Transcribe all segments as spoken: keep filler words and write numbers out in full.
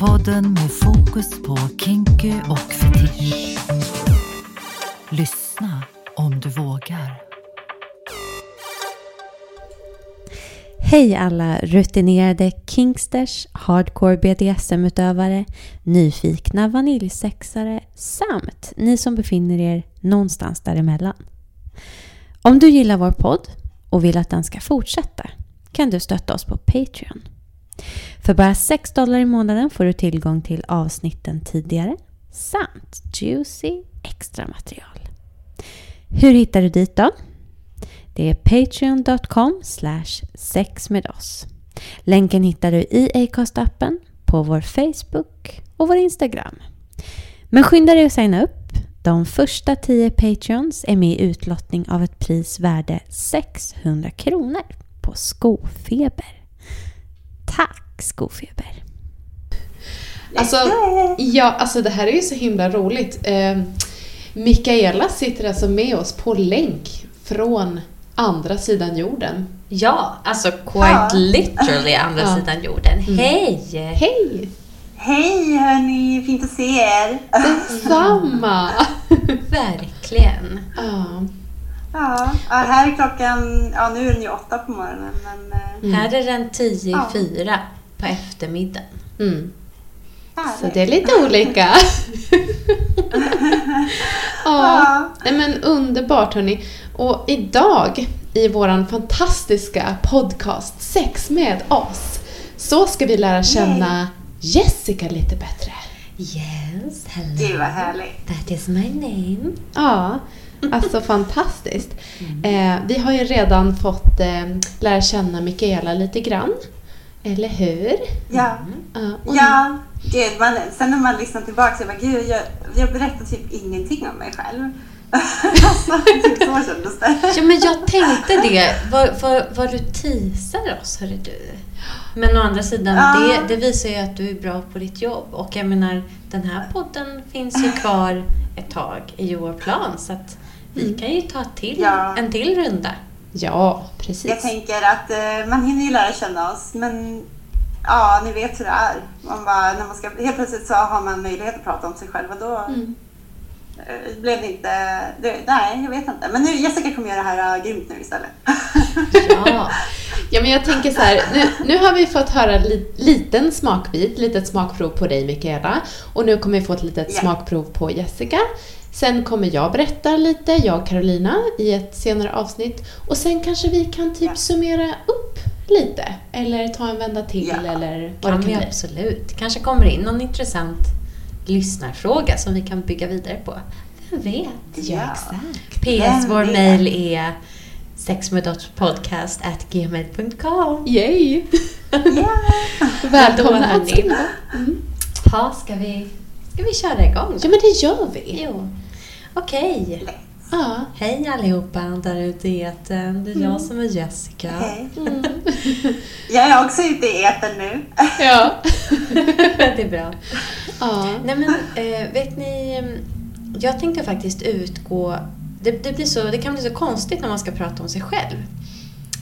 Podden med fokus på kinky och fetisch. Lyssna om du vågar. Hej alla rutinerade kinksters, hardcore B D S M-utövare, nyfikna vaniljsexare samt ni som befinner er någonstans däremellan. Om du gillar vår podd och vill att den ska fortsätta kan du stötta oss på Patreon. För bara sex dollar i månaden får du tillgång till avsnitten tidigare samt juicy extra material. Hur hittar du dit då? Det är patreon.com slash sex med oss. Länken hittar du i Acast-appen, på vår Facebook och vår Instagram. Men skynda dig att signa upp. De första tio Patreons är med i utlottning av ett pris värde sexhundra kronor på Skofeber. Tack Skofeber! Alltså, ja, alltså det här är ju så himla roligt. Eh, Mikaela sitter alltså med oss på länk från andra sidan jorden. Ja, alltså quite ja. literally andra ja. sidan jorden. Mm. Hej! Hej! Hej hörni, fint att se er. Detsamma. Verkligen. Ja. Ja, här är klockan, ja nu är den ju åtta på morgonen. Men, mm. Här är den tio i ja. fyra på eftermiddagen. Mm. Så det är lite olika. ja, nej men underbart hörni. Och idag i våran fantastiska podcast Sex med oss så ska vi lära känna Jessica lite bättre. Yes, hello. Det var härligt. That is my name. Ja, alltså fantastiskt. Mm. Eh, vi har ju redan fått eh, lära känna Mikaela lite grann. Eller hur? Ja. Mm. Ja, ja. Gud, man, sen när man lyssnar tillbaka så bara, gud, jag, jag berättar typ ingenting om mig själv. typ så kändes det. Ja, men jag tänkte det. Var, var, var du teasar oss, hörde du? Men å andra sidan, ja. det, det visar ju att du är bra på ditt jobb. Och jag menar, den här podden finns ju kvar ett tag i vår plan. Så att vi mm. kan ju ta till ja. en till runda. Ja, precis. Jag tänker att eh, man hinner ju lära känna oss, men ja, ni vet hur det är. Man bara, när man ska, helt plötsligt så har man möjlighet att prata om sig själv och då mm. eh, blev det inte... Det, nej, jag vet inte. Men nu, Jessica kommer göra det här uh, grymt nu istället. ja. ja, men jag tänker så här. Nu, nu har vi fått höra en li, liten smakbit, litet smakprov på dig, Mikaela. Och nu kommer vi få ett litet yeah. smakprov på Jessica. Sen kommer jag berätta lite, jag och Karolina, i ett senare avsnitt. Och sen kanske vi kan typ ja. summera upp lite. Eller ta en vända till. Ja. Eller vad kan det kan absolut. Det kanske kommer in någon intressant lyssnarfråga som vi kan bygga vidare på. Vem vet? Ja, ja exakt. P S, vår mejl är sexmedpodcast at gmail dot com. Yay! Yeah. Välkomna här till. Mm. Ha, ska vi... Ska vi köra igång? Ja, men det gör vi. Jo. Okej. Okay. Ja. Hej allihopa där ute i eten. Det är mm. jag som är Jessica. Hej. Mm. Jag är också ute i eten nu. Ja. det är bra. Ja. Nej men, vet ni, jag tänkte faktiskt utgå... Det, det, blir så, det kan bli så konstigt när man ska prata om sig själv.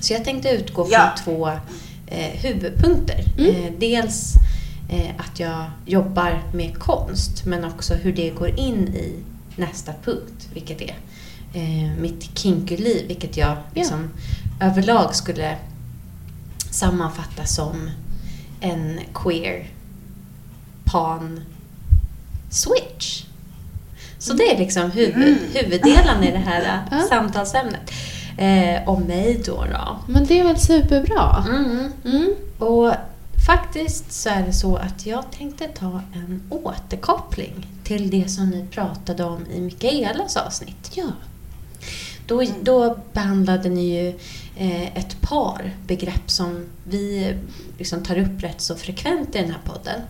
Så jag tänkte utgå från ja. två eh, huvudpunkter. Mm. Dels... att jag jobbar med konst men också hur det går in i nästa punkt, vilket är eh, mitt kinky-liv, vilket jag liksom, ja. överlag skulle sammanfatta som en queer pan switch. Så det är liksom huvud, huvuddelen i det här ja. samtalsämnet eh, om mig då, då. Men det är väl superbra. Mm. Mm. Och faktiskt så är det så att jag tänkte ta en återkoppling till det som ni pratade om i Mikaelas avsnitt. Ja. Då, då behandlade ni ju eh, ett par begrepp som vi liksom tar upp rätt så frekvent i den här podden.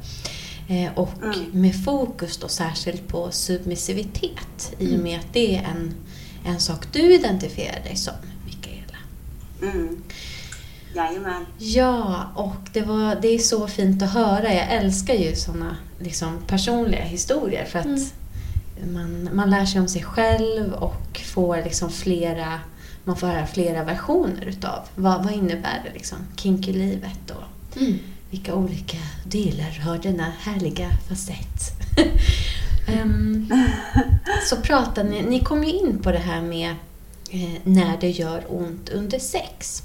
Eh, och mm. med fokus då särskilt på submissivitet mm. i och med att det är en, en sak du identifierar dig som, Mikaela. Mm. Jajamän. Ja, och det, var, det är så fint att höra. Jag älskar ju sådana liksom, personliga historier för att mm. man, man lär sig om sig själv och får liksom flera, man får höra flera versioner utav vad, vad innebär det liksom, kinky-livet och mm. vilka olika delar har denna härliga facett? um, så pratar ni, ni kom ju in på det här med eh, när det gör ont under sex.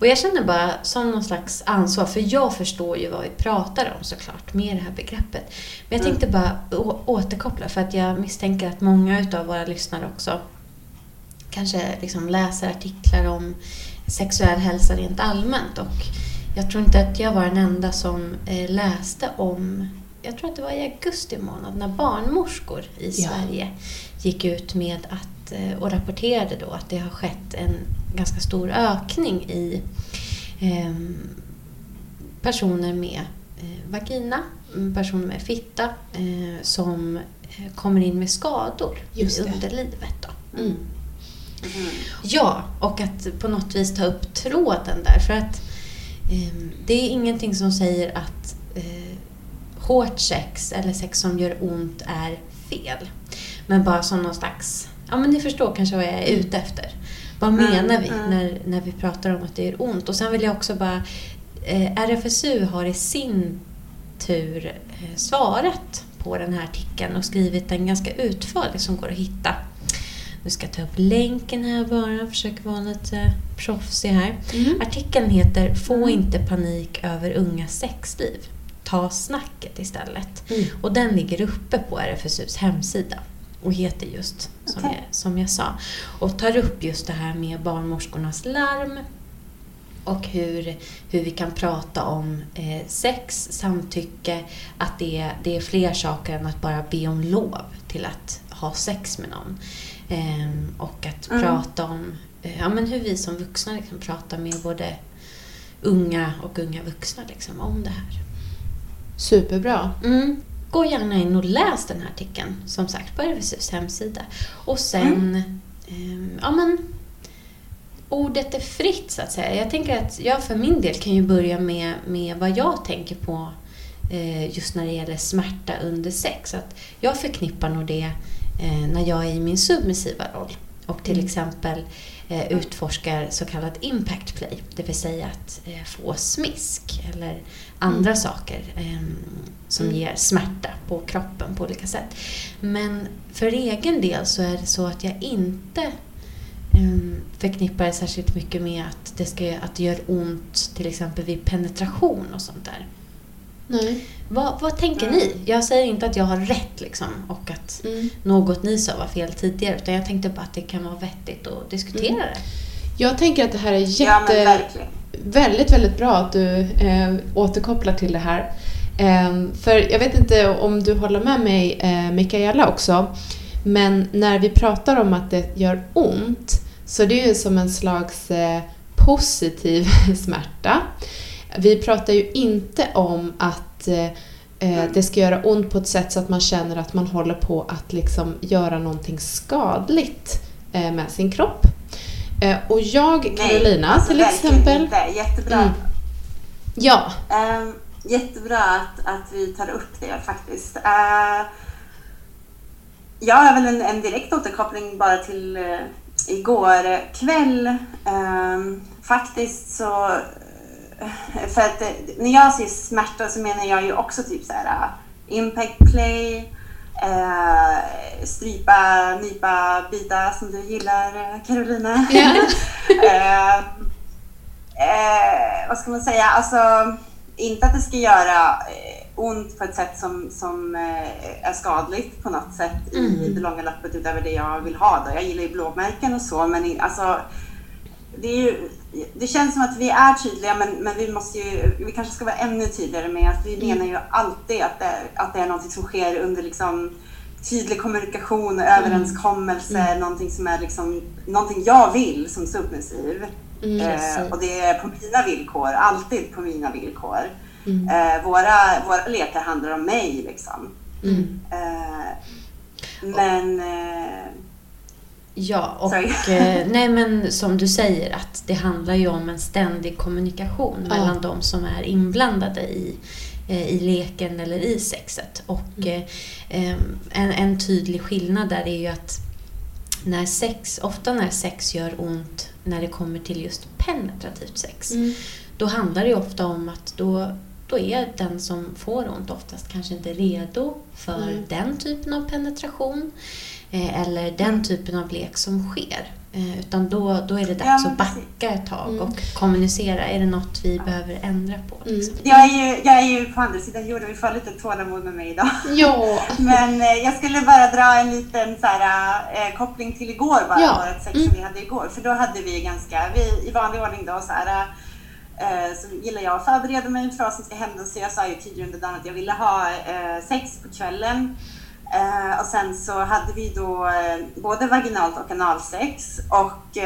Och jag känner bara som någon slags ansvar, för jag förstår ju vad vi pratar om såklart med det här begreppet. Men jag tänkte bara å- återkoppla, för att jag misstänker att många av våra lyssnare också kanske liksom läser artiklar om sexuell hälsa rent allmänt. Och jag tror inte att jag var den enda som läste om, jag tror att det var i augusti månad, när barnmorskor i ja. Sverige gick ut med att, och rapporterade då att det har skett en ganska stor ökning i eh, personer med eh, vagina, personer med fitta eh, som kommer in med skador just i underlivet då. Mm. Mm. Ja, och att på något vis ta upp tråden där, för att eh, det är ingenting som säger att eh, hårt sex eller sex som gör ont är fel, men bara som någon slags, ja men ni förstår kanske vad jag är ute efter. Vad menar vi när, när vi pratar om att det är ont? Och sen vill jag också bara... Eh, R F S U har i sin tur eh, svarat på den här artikeln och skrivit en ganska utförlig som går att hitta. Nu ska jag ta upp länken här bara. Försöker vara lite proffsig här. Mm. Artikeln heter Få inte panik över unga sexliv. Ta snacket istället. Mm. Och den ligger uppe på R F S U:s hemsida. Och heter just som, okay. jag, som jag sa. Och tar upp just det här med barnmorskornas larm. Och hur, hur vi kan prata om eh, sex, samtycke. Att det, det är fler saker än att bara be om lov till att ha sex med någon. Ehm, och att mm. prata om eh, ja, men hur vi som vuxna liksom pratar med både unga och unga vuxna liksom, om det här. Superbra. Mm. Gå gärna in och läs den här artikeln, som sagt, på R F S U:s hemsida. Och sen, mm. eh, ja men, ordet är fritt så att säga. Jag tänker att jag för min del kan ju börja med, med vad jag tänker på eh, just när det gäller smärta under sex. Att jag förknippar nog det eh, när jag är i min submissiva roll. Och till mm. exempel eh, utforskar så kallat impact play. Det vill säga att eh, få smisk eller andra mm. saker eh, som mm. ger smärta på kroppen på olika sätt. Men för egen del så är det så att jag inte eh, förknippar det särskilt mycket med att det, ska, att det gör ont till exempel vid penetration och sånt där. Nej. Vad, vad tänker mm. ni? Jag säger inte att jag har rätt liksom, och att mm. något ni sa var fel tidigare, utan jag tänkte bara att det kan vara vettigt att diskutera mm. det. Jag tänker att det här är jätte, ja, väldigt, väldigt bra att du eh, återkopplar till det här. Eh, för jag vet inte om du håller med mig, eh, Mikaela, också, men när vi pratar om att det gör ont, så det är ju som en slags eh, positiv smärta. Vi pratar ju inte om att eh, det ska göra ont på ett sätt så att man känner att man håller på att liksom göra någonting skadligt eh, med sin kropp. Eh, och jag, Karolina, nej, alltså, till exempel... Inte. Jättebra. Mm. Ja. Um, jättebra att, att vi tar upp det faktiskt. Uh, jag har väl en, en direkt återkoppling bara till uh, igår kväll. Uh, faktiskt så... För att när jag ser smärta så menar jag ju också typ så här impact play, eh, strypa, nypa, bita som du gillar, Karolina. Yeah. eh, eh, vad ska man säga? Alltså, inte att det ska göra ont på ett sätt som, som är skadligt på något sätt mm. i det långa loppet utöver det jag vill ha då. Jag gillar ju blåmärken och så, men alltså det är ju, det känns som att vi är tydliga, men, men vi måste ju, vi kanske ska vara ännu tydligare med att vi mm. menar ju alltid att det, att det är någonting som sker under liksom tydlig kommunikation, mm. överenskommelse, mm. någonting som är liksom, någonting jag vill som submissiv. Mm, eh, och det är på mina villkor, alltid på mina villkor. Mm. Eh, våra, våra lekar handlar om mig liksom. Mm. Eh, men... Eh, Ja, och eh, nej, men som du säger, att det handlar ju om en ständig kommunikation ja. mellan de som är inblandade i, eh, i leken eller i sexet. Och mm. eh, en, en tydlig skillnad där är ju att när sex, ofta när sex gör ont när det kommer till just penetrativt sex, mm. då handlar det ju ofta om att då då är den som får ont oftast kanske inte redo för mm. den typen av penetration eh, eller den typen av lek som sker. Eh, utan då, då är det dags ja, att backa ett tag mm. och kommunicera. Är det något vi ja. behöver ändra på? Liksom? Mm. Jag, är ju, jag är ju på andra sidan jorden. Vi får lite tålamod med mig idag. Ja. Men eh, jag skulle bara dra en liten så här, eh, koppling till igår. Bara ja. Vårt sex mm. som vi hade igår. För då hade vi ganska, vi, i vanlig ordning då så här... Så gillar jag att förbereda mig för vad som ska hända. Så jag sa ju tidigare under dagen att jag ville ha sex på kvällen. Och sen så hade vi då både vaginalt och analsex. Och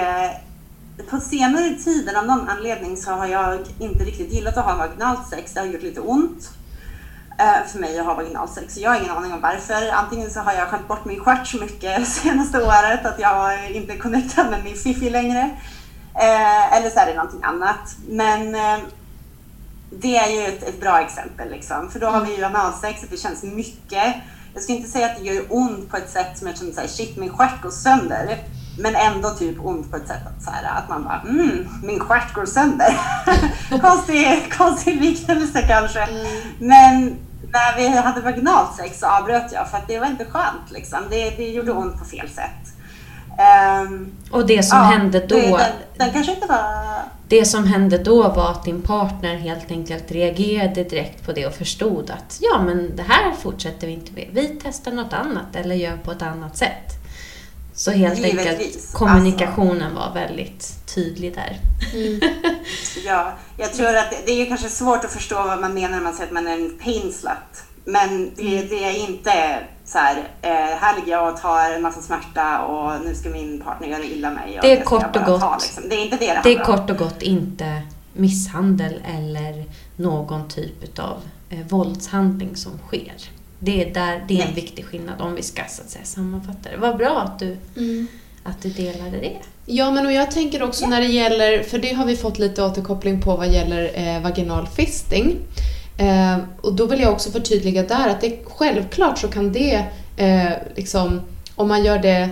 på senare tiden av någon anledning så har jag inte riktigt gillat att ha vaginalt sex. Det har gjort lite ont för mig att ha vaginalt sex. Så jag har ingen aning om varför. Antingen så har jag skämt bort min stjärt så mycket senaste året att jag inte är connectad med min fiffi längre. Eh, eller så är det någonting annat. Men eh, det är ju ett, ett bra exempel liksom. För då har vi ju analsex, att det känns mycket. Jag skulle inte säga att det gör ont på ett sätt som är som såhär, shit min stjärt går sönder. Men ändå typ ont på ett sätt att, såhär, att man bara, mm, min stjärt går sönder. konstig, konstig liknelse kanske. Mm. Men när vi hade vaginalt sex så avbröt jag för att det var inte skönt liksom. Det, det gjorde ont på fel sätt. Um, och det som ja, hände då det, den, den kanske inte var... det som hände då var att din partner helt enkelt reagerade direkt på det och förstod att ja men det här fortsätter vi inte med, vi testar något annat eller gör på ett annat sätt. Så helt Givetvis. enkelt kommunikationen alltså. var väldigt tydlig där. Mm. Ja, jag tror att det, det är ju kanske svårt att förstå vad man menar när man säger att man är en painslatt. Men det, det är inte så här, här ligger jag och tar en massa smärta och nu ska min partner göra illa mig. Och det är det kort och gott. Ta, liksom. Det är, inte det det det är kort och gott inte misshandel eller någon typ av eh, våldshandling som sker. Det är, där, det är en Nej. viktig skillnad om vi ska så att säga, sammanfatta det. Vad bra att du, mm. att du delade det. Ja, men och jag tänker också yeah. när det gäller, för det har vi fått lite återkoppling på vad gäller eh, vaginal fisting. Eh, och då vill jag också förtydliga där att det, självklart så kan det eh, liksom, om man gör det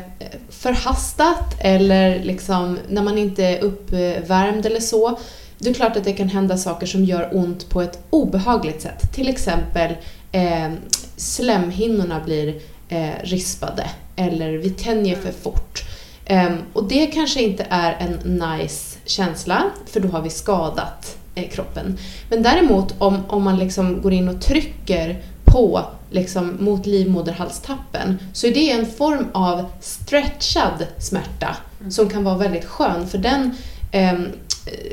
förhastat eller liksom, när man inte är uppvärmd eller så, det är klart att det kan hända saker som gör ont på ett obehagligt sätt. Till exempel eh, slemhinnorna blir eh, rispade eller vi tänjer för fort. Eh, och det kanske inte är en nice känsla för då har vi skadat kroppen. Men däremot om, om man liksom går in och trycker på liksom, mot livmoderhalstappen så är det en form av stretchad smärta mm. som kan vara väldigt skön för den eh,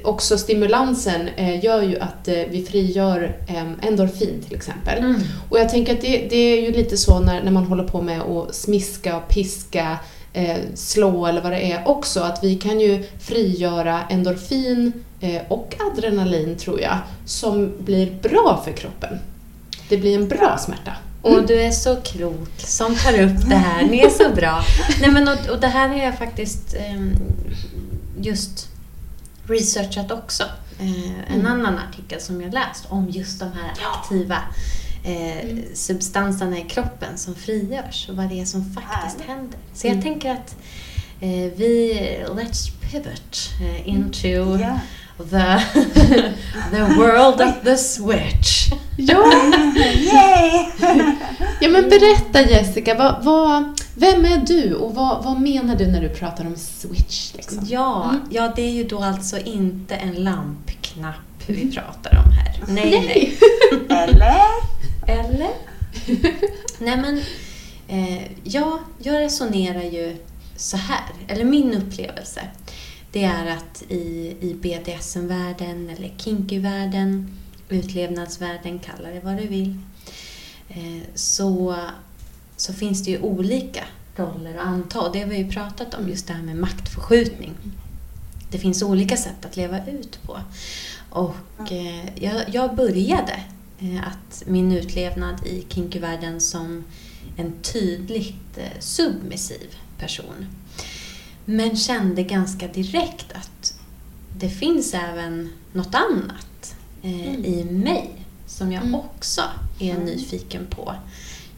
också stimulansen eh, gör ju att eh, vi frigör eh, endorfin till exempel. Mm. Och jag tänker att det, det är ju lite så när, när man håller på med att smiska och piska eh, slå eller vad det är också att vi kan ju frigöra endorfin och adrenalin tror jag som blir bra för kroppen. Det blir en bra ja. smärta. Mm. Och du är så klok som tar upp det här. Ni är så bra. Nej, men och, och det här är jag faktiskt eh, just researchat också. Eh, en mm. annan artikel som jag läst om just de här aktiva eh, mm. substanserna i kroppen som frigörs och vad det är som faktiskt här. händer. Så jag mm. tänker att eh, vi let's pivot eh, into yeah. The, the world of the switch. Ja. Yay. Ja men berätta Jessica, vad, vad, vem är du och vad, vad menar du när du pratar om switch? Liksom? Ja, mm. ja, det är ju då alltså inte en lampknapp vi pratar om här. Nej, nej. Eller? Eller? Nej men, eh, ja, jag resonerar ju så här, eller min upplevelse. Det är att i, i B D S M-världen eller kinky-världen, utlevnadsvärlden, kalla det vad du vill, eh, så, så finns det ju olika roller att anta. Det har vi ju pratat om, just det här med maktförskjutning. Det finns olika sätt att leva ut på. Och eh, jag, jag började eh, att min utlevnad i kinky-världen som en tydligt eh, submissiv person. Men kände ganska direkt att det finns även något annat eh, mm. i mig som jag mm. också är mm. nyfiken på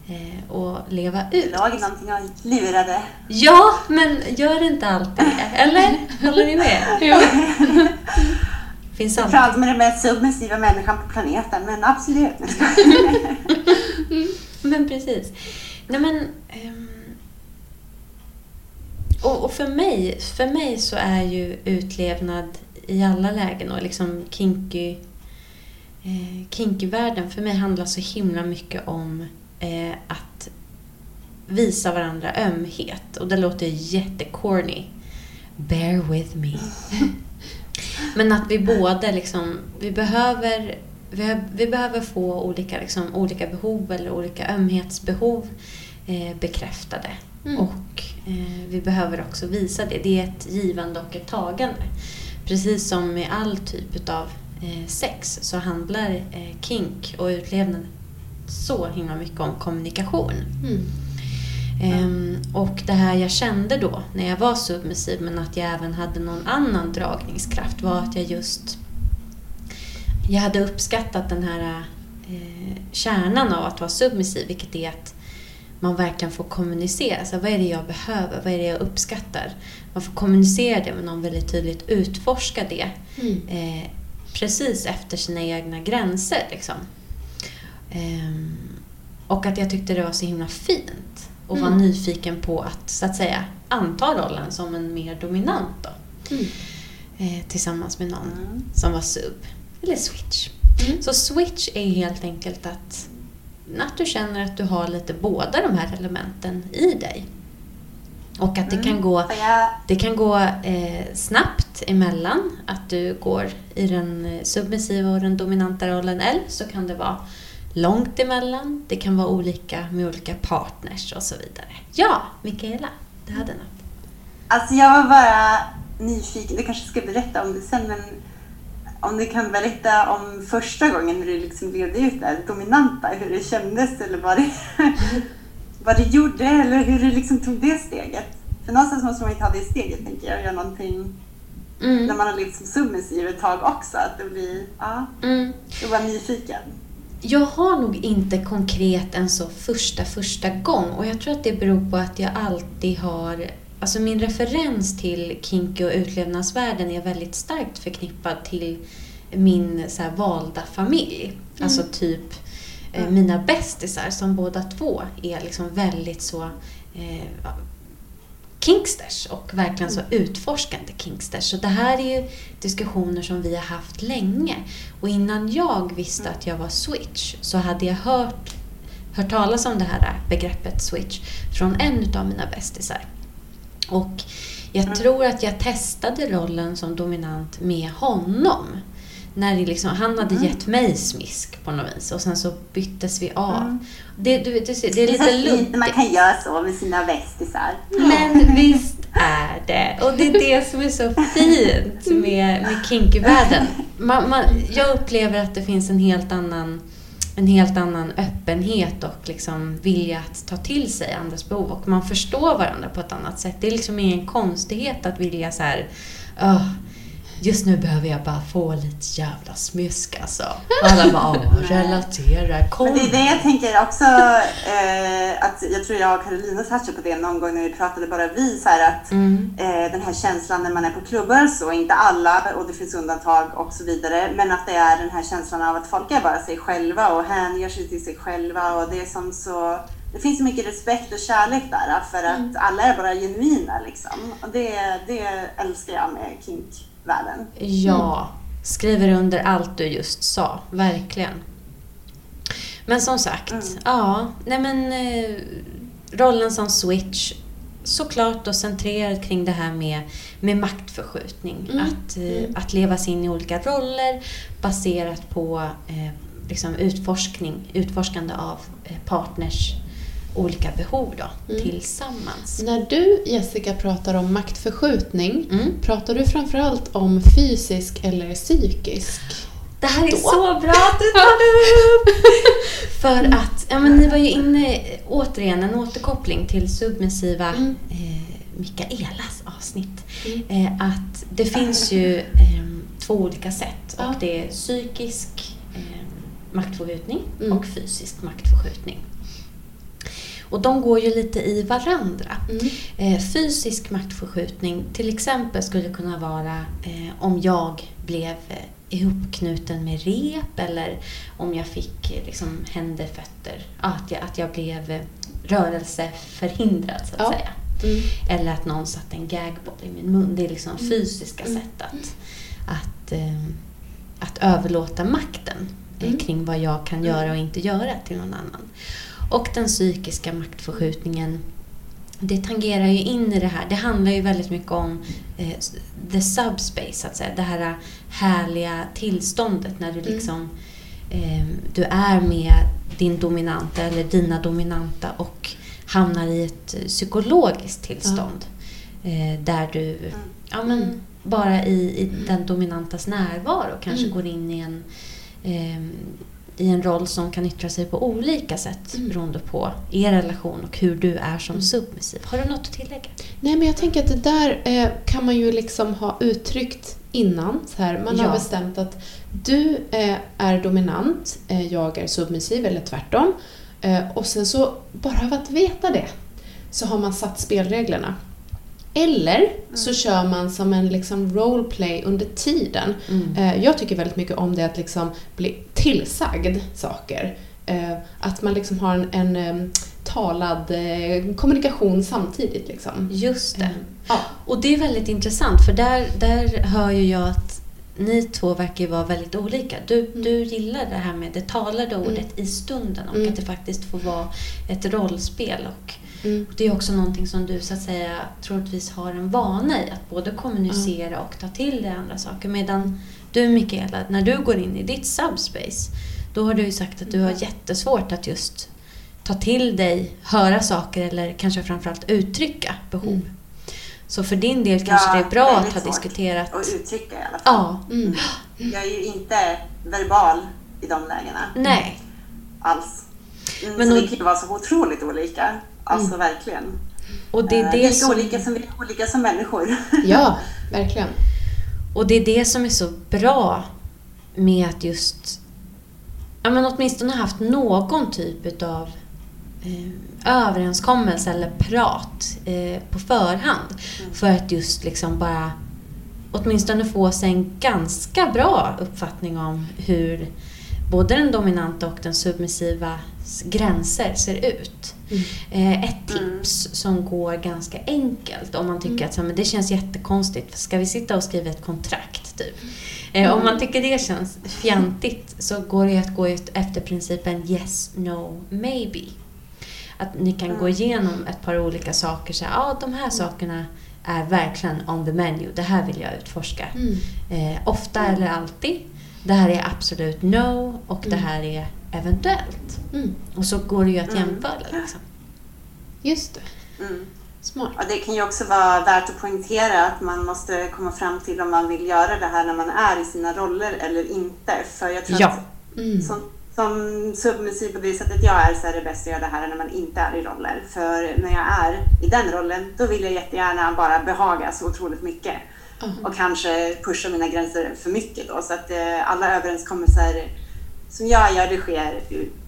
eh, och leva ut. Jag är någonting jag lurade. Ja, men gör inte alltid det. Eller? Håller ni med? Jo. pinsamt. Jag pratar med den mest submissiva människan på planeten, men absolut. Men precis. Nej men... Um, och, och för mig, för mig så är ju utlevnad i alla lägen och liksom kinky... Eh, kinky-världen för mig handlar så himla mycket om eh, att visa varandra ömhet. Och det låter jättecorny. Bear with me. Men att vi båda liksom, vi behöver, vi, vi behöver få olika, liksom, olika behov eller olika ömhetsbehov eh, bekräftade. Mm. Och eh, vi behöver också visa det. Det är ett givande och ett tagande. Precis som i all typ av eh, sex så handlar eh, kink och utlevnad så himla mycket om kommunikation. Mm. Mm. Och det här jag kände då när jag var submissiv, men att jag även hade någon annan dragningskraft, var att jag just jag hade uppskattat den här eh, kärnan av att vara submissiv, vilket är att man verkligen får kommunicera. Så vad är det jag behöver? Vad är det jag uppskattar? Man får kommunicera det med någon väldigt tydligt, utforska det mm. eh, precis efter sina egna gränser liksom. eh, och att jag tyckte det var så himla fint. Och var mm. nyfiken på att, så att säga, anta rollen som en mer dominant då. Mm. Eh, tillsammans med någon mm. som var sub. Eller switch. Mm. Så switch är helt enkelt att, att du känner att du har lite båda de här elementen i dig. Och att det mm. kan gå, det kan gå eh, snabbt emellan. Att du går i den submissiva och den dominanta rollen. Eller så kan det vara långt emellan. Det kan vara olika med olika partners och så vidare. Ja, Mikaela, du hade något. Alltså jag var bara nyfiken. Du kanske ska berätta om det sen, men om du kan berätta om första gången hur du liksom levde ut där dominanta, hur det kändes eller vad det, vad det gjorde eller hur du liksom tog det steget. För någonstans måste man inte ha det steget, tänker jag, och göra någonting mm. när man har levt som submissiv ett tag också. Att det blir, ja, mm. jag var nyfiken. Jag har nog inte konkret en så första första gång, och jag tror att det beror på att jag alltid har, alltså min referens till kinky och utlevnadsvärlden är väldigt starkt förknippad till min så här valda familj. Mm. Alltså typ eh, mina bästisar som båda två är liksom väldigt så eh, kinksters och verkligen så utforskande kinksters. Så det här är ju diskussioner som vi har haft länge. Och innan jag visste att jag var switch så hade jag hört, hört talas om det här begreppet switch från en av mina bästisar. Och jag tror att jag testade rollen som dominant med honom. När det liksom, han hade gett mig smisk på något vis. Och sen så byttes vi av. Mm. Det, du, du, det är, det är lite lugnt. Man kan göra så med sina västisar. Mm. Men visst är det. Och det är det som är så fint med, med kinky-världen. Man, man, jag upplever att det finns en helt annan, en helt annan öppenhet och liksom vilja att ta till sig andras behov. Och man förstår varandra på ett annat sätt. Det är liksom ingen konstighet att vilja så här... Oh, just nu behöver jag bara få lite jävla smisk alltså. Alla bara relatera. Kom. Men det är det jag tänker också. Eh, att jag tror jag och Karolina satte på det någon gång när vi pratade bara vi. Så här, att mm. eh, den här känslan när man är på klubbar så. Inte alla, och det finns undantag och så vidare. Men att det är den här känslan av att folk är bara sig själva. Och hänger sig till sig själva. Och det är som så... Det finns så mycket respekt och kärlek där. För att mm. alla är bara genuina liksom. Och det, det älskar jag med kink. Världen. Ja, skriver under allt du just sa, verkligen. Men som sagt, mm. ja, nej men eh, rollen som switch såklart och centrerad kring det här med, med maktförskjutning. Mm. Att, eh, mm. att leva sig in i olika roller baserat på eh, liksom utforskning, utforskande av eh, partners olika behov då, mm. tillsammans. När du, Jessica, pratar om maktförskjutning, mm. pratar du framförallt om fysisk eller psykisk? Det här är då så bra att du tar det upp! För att, ja men ni var ju inne, återigen en återkoppling till submissiva mm. eh, Mikaelas avsnitt. Mm. Eh, att det finns ju eh, två olika sätt, och det är psykisk eh, maktförskjutning mm. och fysisk maktförskjutning. Och de går ju lite i varandra. Mm. Eh, fysisk maktförskjutning till exempel skulle kunna vara eh, om jag blev eh, ihopknuten med rep, eller om jag fick eh, liksom, händer, fötter. Att jag, att jag blev eh, rörelseförhindrad så att ja. säga. Mm. Eller att någon satt en gagball i min mun. Det är liksom mm. fysiska mm. sätt att, att, eh, att överlåta makten eh, mm. kring vad jag kan göra och inte göra till någon annan. Och den psykiska maktförskjutningen, det tangerar ju in i det här. Det handlar ju väldigt mycket om eh, the subspace, så att säga. Det här härliga tillståndet när du liksom eh, du är med din dominanta eller dina dominanta och hamnar i ett psykologiskt tillstånd. Ja. Eh, där du ja, men, bara i, i den dominantas närvaro kanske mm. går in i en... Eh, i en roll som kan yttra sig på olika sätt mm. beroende på er relation och hur du är som submissiv. Har du något att tillägga? Nej, men jag tänker att det där eh, kan man ju liksom ha uttryckt innan. Så här. Man ja. har bestämt att du eh, är dominant, eh, jag är submissiv eller tvärtom. Eh, och sen så, bara av att veta det, så har man satt spelreglerna. Eller mm. så kör man som en liksom roleplay under tiden. Mm. Eh, jag tycker väldigt mycket om det, att liksom bli tillsagd saker. Eh, att man liksom har en, en, en talad eh, kommunikation samtidigt. Liksom. Just det. Mm. Ja. Och det är väldigt intressant, för där, där hör ju jag att ni två verkar vara väldigt olika. Du, mm. du gillar det här med det talade ordet mm. i stunden och mm. att det faktiskt får vara ett rollspel. Och Mm. det är också någonting som du så att säga troligtvis har en vana i, att både kommunicera mm. och ta till dig andra saker. Medan du, Mikaela, när du går in i ditt subspace, då har du ju sagt att du har jättesvårt att just ta till dig, höra saker eller kanske framförallt uttrycka behov. Mm. Så för din del kanske ja, det är bra att ha diskuterat. Och uttrycka i alla fall. Ja. Mm. Mm. Jag är ju inte verbal i de lägena. Nej. Alls. Mm, Men så och... det kan ju vara så otroligt olika. Alltså mm. verkligen. Och det är det, det är som... olika som vi är olika som människor. Ja, verkligen. Och det är det som är så bra med att just ja, men åtminstone ha haft någon typ av eh, överenskommelse eller prat eh, på förhand. Mm. För att just liksom bara åtminstone få sig en ganska bra uppfattning om hur både den dominanta och den submissiva gränser ser ut. Mm. Ett tips mm. som går ganska enkelt om man tycker mm. att så, men det känns jättekonstigt, ska vi sitta och skriva ett kontrakt typ? Mm. Om man tycker det känns fjantigt, så går det att gå ut efter principen yes, no, maybe. Att ni kan mm. gå igenom ett par olika saker, så ja ah, de här mm. sakerna är verkligen on the menu, det här vill jag utforska mm. eh, ofta mm. eller alltid. Det här är absolut no och mm. det här är eventuellt. Mm. Och så går det ju att jämföra. Mm. Liksom. Just det. Mm. Smart. Och det kan ju också vara värt att poängtera att man måste komma fram till om man vill göra det här när man är i sina roller eller inte. För jag tror ja. att mm. som, som submissiv på det sättet jag är, så är det bäst att göra det här när man inte är i roller. För när jag är i den rollen, då vill jag jättegärna bara behaga så otroligt mycket. Mm. Och kanske pusha mina gränser för mycket då. Så att eh, alla överenskommelser som jag gör, det sker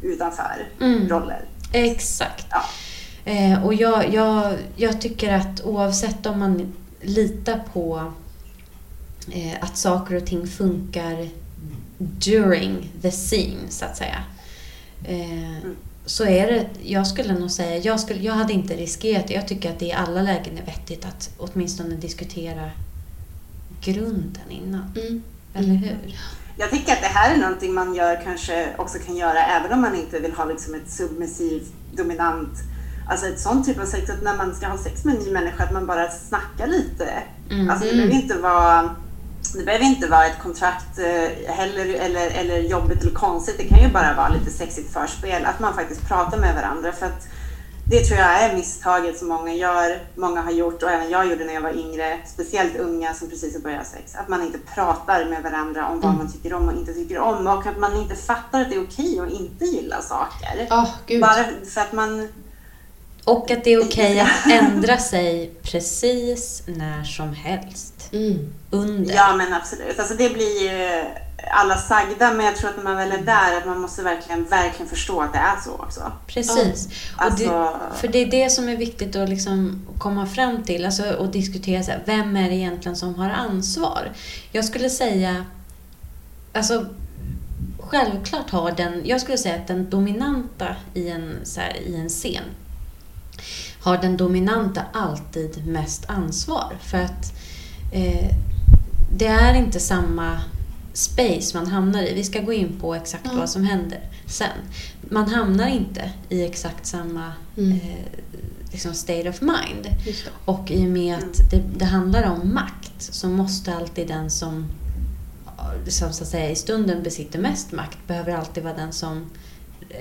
utanför mm. roller. Exakt. Ja. Eh, och jag, jag, jag tycker att oavsett om man litar på eh, att saker och ting funkar during the scene, så att säga. Eh, mm. Så är det, jag skulle nog säga, jag, skulle, jag hade inte riskerat det. Jag tycker att det i alla lägen är vettigt att åtminstone diskutera grunden innan. Mm. Eller hur? Jag tycker att det här är någonting man gör, kanske också kan göra även om man inte vill ha liksom ett submissivt, dominant, alltså ett sånt typ av sex, att när man ska ha sex med en ny människa, att man bara snackar lite. Mm. Alltså det behöver inte vara det behöver inte vara ett kontrakt heller, eller, eller jobbigt eller konstigt. Det kan ju bara vara lite sexigt förspel, att man faktiskt pratar med varandra, för att det tror jag är misstaget som många gör, många har gjort, och även jag gjorde när jag var yngre, speciellt unga som precis har börjat sex. Att man inte pratar med varandra om vad mm. man tycker om och inte tycker om, och att man inte fattar att det är okej att inte gilla saker. Oh, Gud. Bara för att man Och att det är okej att ändra sig precis när som helst. Mm. Under. Ja, men absolut. Alltså det blir ju alla sagda, men jag tror att när man väl är där att man måste verkligen, verkligen förstå att det är så också. Precis. Mm. Alltså... Och det, för det är det som är viktigt att liksom komma fram till, alltså, och diskutera så här, vem är det egentligen som har ansvar? Jag skulle säga, alltså... Självklart har den, jag skulle säga att den dominanta i en, så här, i en scen har den dominanta alltid mest ansvar. För att eh, det är inte samma space man hamnar i. Vi ska gå in på exakt mm. vad som händer sen. Man hamnar inte i exakt samma mm. eh, liksom state of mind. Och i och med att det, det handlar om makt, så måste alltid den som... som så att säga i stunden besitter mest makt behöver alltid vara den som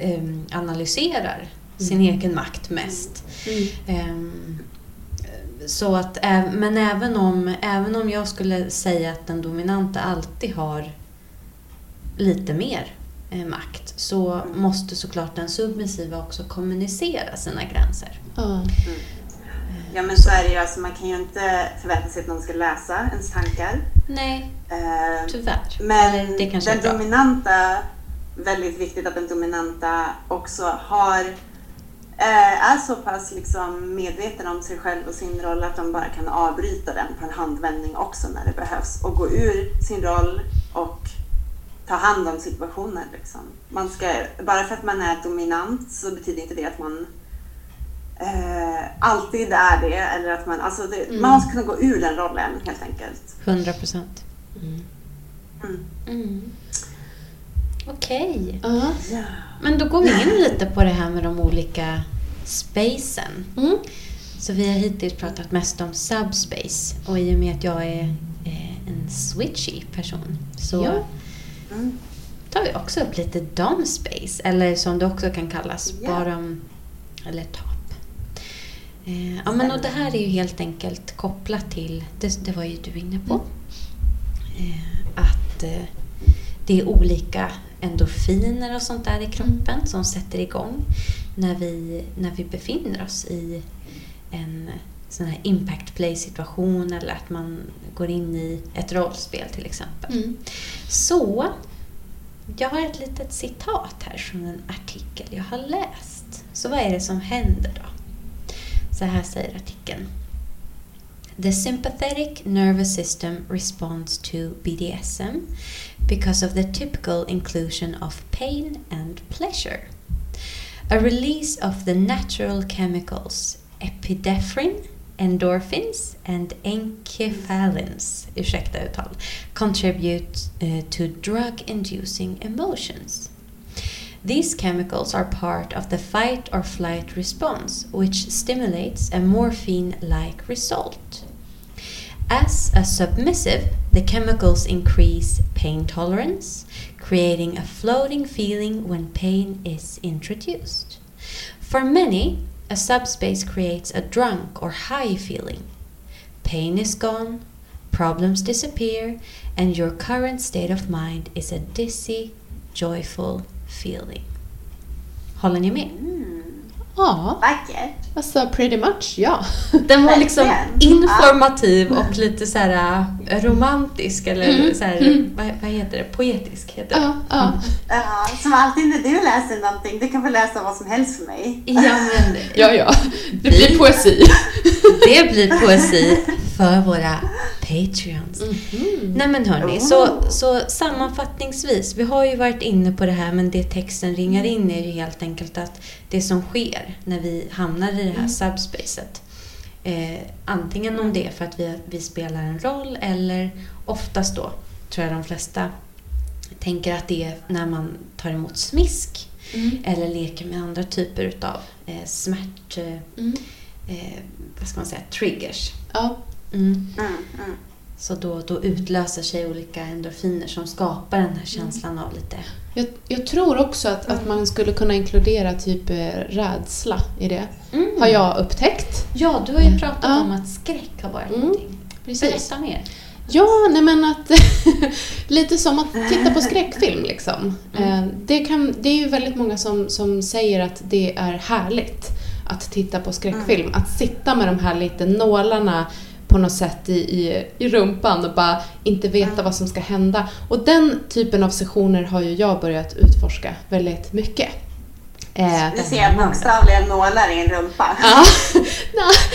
um, analyserar mm. sin egen makt mest. Mm. Um, så att, men även om, även om jag skulle säga att den dominanta alltid har lite mer eh, makt, så mm. måste såklart den submissiva också kommunicera sina gränser. Mm. Mm. Ja, men så är det ju, alltså, man kan ju inte förvänta sig att någon ska läsa ens tankar. Nej, eh, tyvärr. Men det kanske den dominanta, väldigt viktigt att den dominanta också har, eh, är så pass liksom medveten om sig själv och sin roll att de bara kan avbryta den på en handvändning också när det behövs. Och gå ur sin roll och ta hand om situationen. Liksom. Man ska, bara för att man är dominant så betyder inte det att man... Uh, alltid är det, eller att man, alltså det, mm. man måste kunna gå ur den rollen helt enkelt. hundra procent mm. mm. mm. Okej. Okay. Uh-huh. Yeah. Men då går vi in lite på det här med de olika spacen. Mm. Så vi har hittills pratat mest om subspace, och i och med att jag är eh, en switchy person, så ja. mm. tar vi också upp lite domspace, eller som det också kan kallas, yeah. bottom eller top. Ja, men och det här är ju helt enkelt kopplat till, det, det var ju du inne på, att det är olika endorfiner och sånt där i kroppen som sätter igång när vi, när vi befinner oss i en sån här impact play situation eller att man går in i ett rollspel till exempel. Mm. Så jag har ett litet citat här från en artikel jag har läst. Så vad är det som händer då? Så här säger artikeln. The sympathetic nervous system responds to B D S M because of the typical inclusion of pain and pleasure. A release of the natural chemicals epinephrine, endorphins and enkephalins, ursäkta uttal, contribute uh, to drug-inducing emotions. These chemicals are part of the fight or flight response, which stimulates a morphine-like result. As a submissive, the chemicals increase pain tolerance, creating a floating feeling when pain is introduced. For many, a subspace creates a drunk or high feeling. Pain is gone, problems disappear, and your current state of mind is a dizzy, joyful feeling. Håller ni med? Mm. Ja. Vackert. Alltså pretty much, ja. Den var liksom informativ ja. och lite så här romantisk eller mm. så här, mm. vad, vad heter det? Poetisk heter det. Ja, ja. Mm. ja, som alltid när du läser någonting, du kan väl läsa vad som helst för mig. Ja, men ja, ja. Det blir poesi. Det blir poesi för våra Patreons. Mm-hmm. Nej men hörni, så, så sammanfattningsvis, vi har ju varit inne på det här, men det texten ringar in är ju helt enkelt att det som sker när vi hamnar i det här mm. subspacet, eh, antingen om det är för att vi, vi spelar en roll, eller oftast då, tror jag de flesta tänker att det är när man tar emot smisk mm. eller leker med andra typer utav eh, smärt mm. eh, vad ska man säga, triggers. Ja. Mm. Mm, mm. Så då, då utlöser sig olika endorfiner som skapar den här känslan mm. av lite. Jag, jag tror också att, mm. att man skulle kunna inkludera typ rädsla i det. Mm. Har jag upptäckt. Ja, du har ju pratat mm. om att skräck har varit mm. någonting. Berätta mer. Ja, nej men att lite som att titta på skräckfilm liksom. Mm. Det, kan, det är ju väldigt många som, som säger att det är härligt. att titta på skräckfilm. Mm. Att sitta med de här lite nålarna på något sätt i, i, i rumpan och bara inte veta mm. vad som ska hända. Och den typen av sessioner har ju jag börjat utforska väldigt mycket. Nu ser jag bokstavligen nålar i en rumpa. Ja.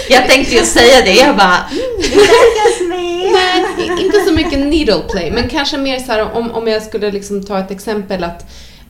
Jag tänkte ju säga det. Jag bara... Nej, inte så mycket needle play. Men kanske mer så här, om, om jag skulle liksom ta ett exempel att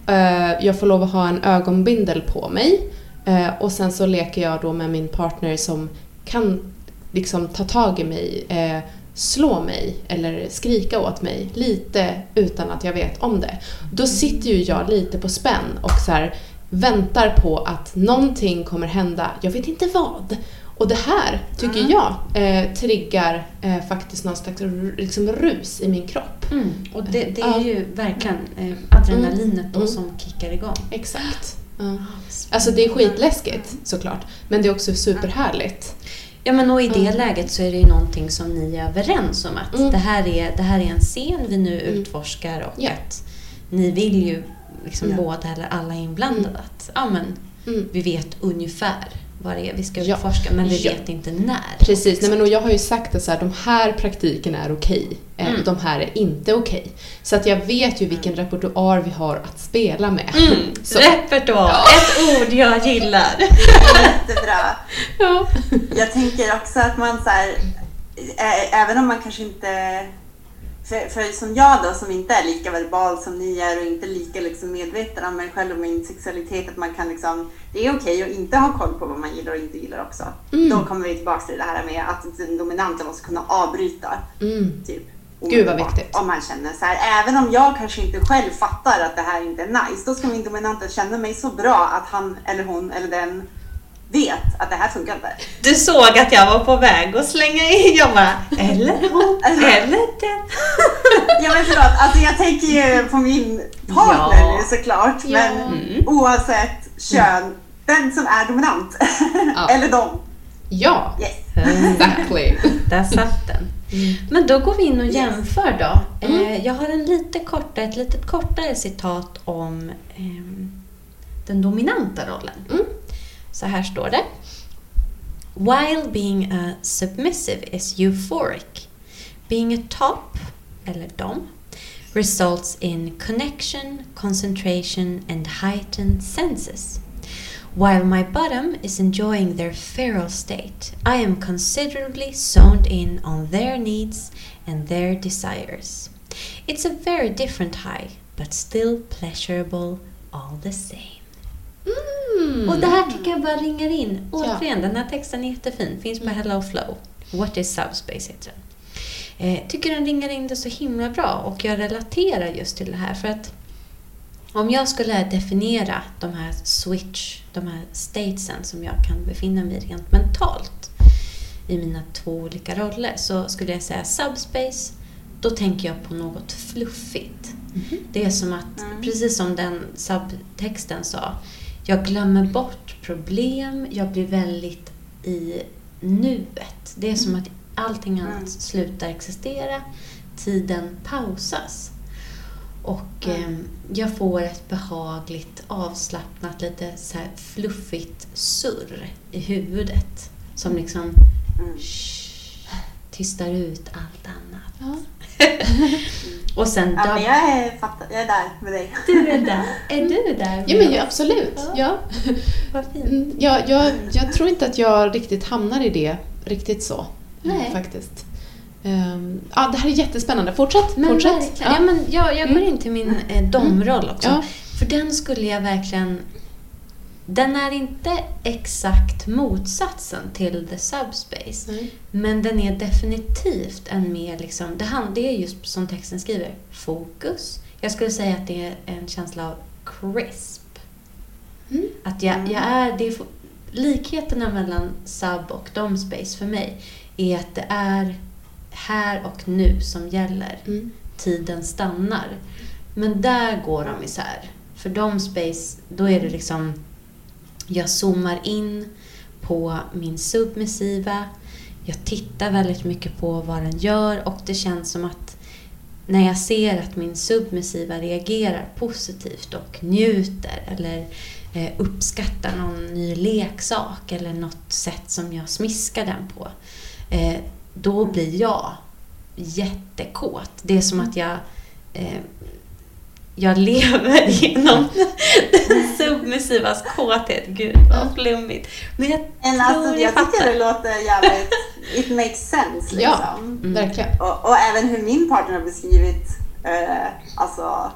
uh, jag får lov att ha en ögonbindel på mig. Uh, och sen så leker jag då med min partner som kan liksom ta tag i mig, uh, slå mig eller skrika åt mig lite utan att jag vet om det. Då sitter ju jag lite på spänn och så här... väntar på att någonting kommer hända. Jag vet inte vad. Och det här tycker mm. jag eh, triggar eh, faktiskt någon slags r- liksom rus i min kropp. Mm. Och det, det är ju mm. verkligen eh, adrenalinet då mm. som kickar igång. Exakt. Mm. Alltså det är skitläskigt såklart. Men det är också superhärligt. Ja, men och i det mm. läget så är det ju någonting som ni är överens om. Att mm. det, här är, det här är en scen vi nu mm. utforskar. Och yeah. att ni vill ju liksom ja. Båda eller alla inblandade mm. att ja, men, mm. vi vet ungefär vad det är vi ska utforska ja. Men vi ja. Vet inte när. Precis, nej, men och jag har ju sagt att så här, de här praktikerna är okej, mm. de här är inte okej. Så att jag vet ju vilken mm. repertoar vi har att spela med. Mm. Repertoar, ja. Ett ord jag gillar. Jättebra. Ja. Jag tänker också att man så här, äh, även om man kanske inte... För, för som jag då, som inte är lika verbal som ni är och inte lika liksom medveten om mig själv och min sexualitet, att man kan liksom, det är okej att inte ha koll på vad man gillar och inte gillar också. Mm. Då kommer vi tillbaka till det här med att den dominanten måste kunna avbryta. Mm. Typ, Gud vad viktigt. Om man känner så här, även om jag kanske inte själv fattar att det här inte är nice, då ska min dominant känna mig så bra att han eller hon eller den vet att det här funkar inte. Du såg att jag var på väg att slänga in. Jag bara, eller hon, eller den. Ja, men förlåt, alltså jag tänker ju på min partner ja. Såklart. Ja. Men mm. oavsett kön, mm. den som är dominant. Ja. Eller dem. Ja, yes. Exactly. Där satt den. Mm. Men då går vi in och jämför då. Mm. Jag har en lite korta, ett litet kortare citat om eh, den dominanta rollen. Mm. Så här står det. While being a submissive is euphoric, being a top, eller dom, results in connection, concentration and heightened senses. While my bottom is enjoying their feral state, I am considerably zoned in on their needs and their desires. It's a very different high, but still pleasurable all the same. Mm. Och det här tycker jag bara ringar in. Återigen, ja. Den här texten är jättefin. Finns på Hello Flow. What is subspace? Eh, tycker den ringar in det så himla bra. Och jag relaterar just till det här. För att om jag skulle definiera de här switch, de här statesen som jag kan befinna mig rent mentalt i mina två olika roller, så skulle jag säga subspace. Då tänker jag på något fluffigt. Mm-hmm. Det är som att, mm. precis som den subtexten sa, jag glömmer bort problem, jag blir väldigt i nuet. Det är som att allting annat mm. slutar existera, tiden pausas. Och mm. eh, jag får ett behagligt, avslappnat, lite så här fluffigt surr i huvudet. Som liksom mm. shh, tystar ut allt annat. Ja. Och sen då... ja, men jag, är fatt... jag är där med dig. Du är där. Är du där med ja, men jag, absolut. Ja. Vad fint. Ja, jag, jag tror inte att jag riktigt hamnar i det riktigt så. Nej. Faktiskt. Um, ja, det här är jättespännande. Fortsätt. Men Fortsätt. Ja. Ja, men jag, jag går in till min eh, domroll också. Ja. För den skulle jag verkligen... Den är inte exakt motsatsen till the subspace. Mm. Men den är definitivt en mer liksom... Det, hand, det är just som texten skriver. Fokus. Jag skulle säga att det är en känsla av crisp. Mm. Att jag, jag är... Det är likheterna mellan sub och domspace för mig är att det är här och nu som gäller. Mm. Tiden stannar. Men där går de isär. För domspace, då är det liksom... Jag zoomar in på min submissiva. Jag tittar väldigt mycket på vad den gör. Och det känns som att när jag ser att min submissiva reagerar positivt och njuter. Eller eh, uppskatta någon ny leksak eller något sätt som jag smiskar den på, eh, då blir jag jättekåt. Det är som att jag eh, jag lever genom den submissivas kåthet. Gud, vad flummigt. Men jag tror alltså, jag, jag tycker det låter jävligt... It makes sense, liksom. Ja, mm. verkligen. Och, och även hur min partner har beskrivit eh, alltså,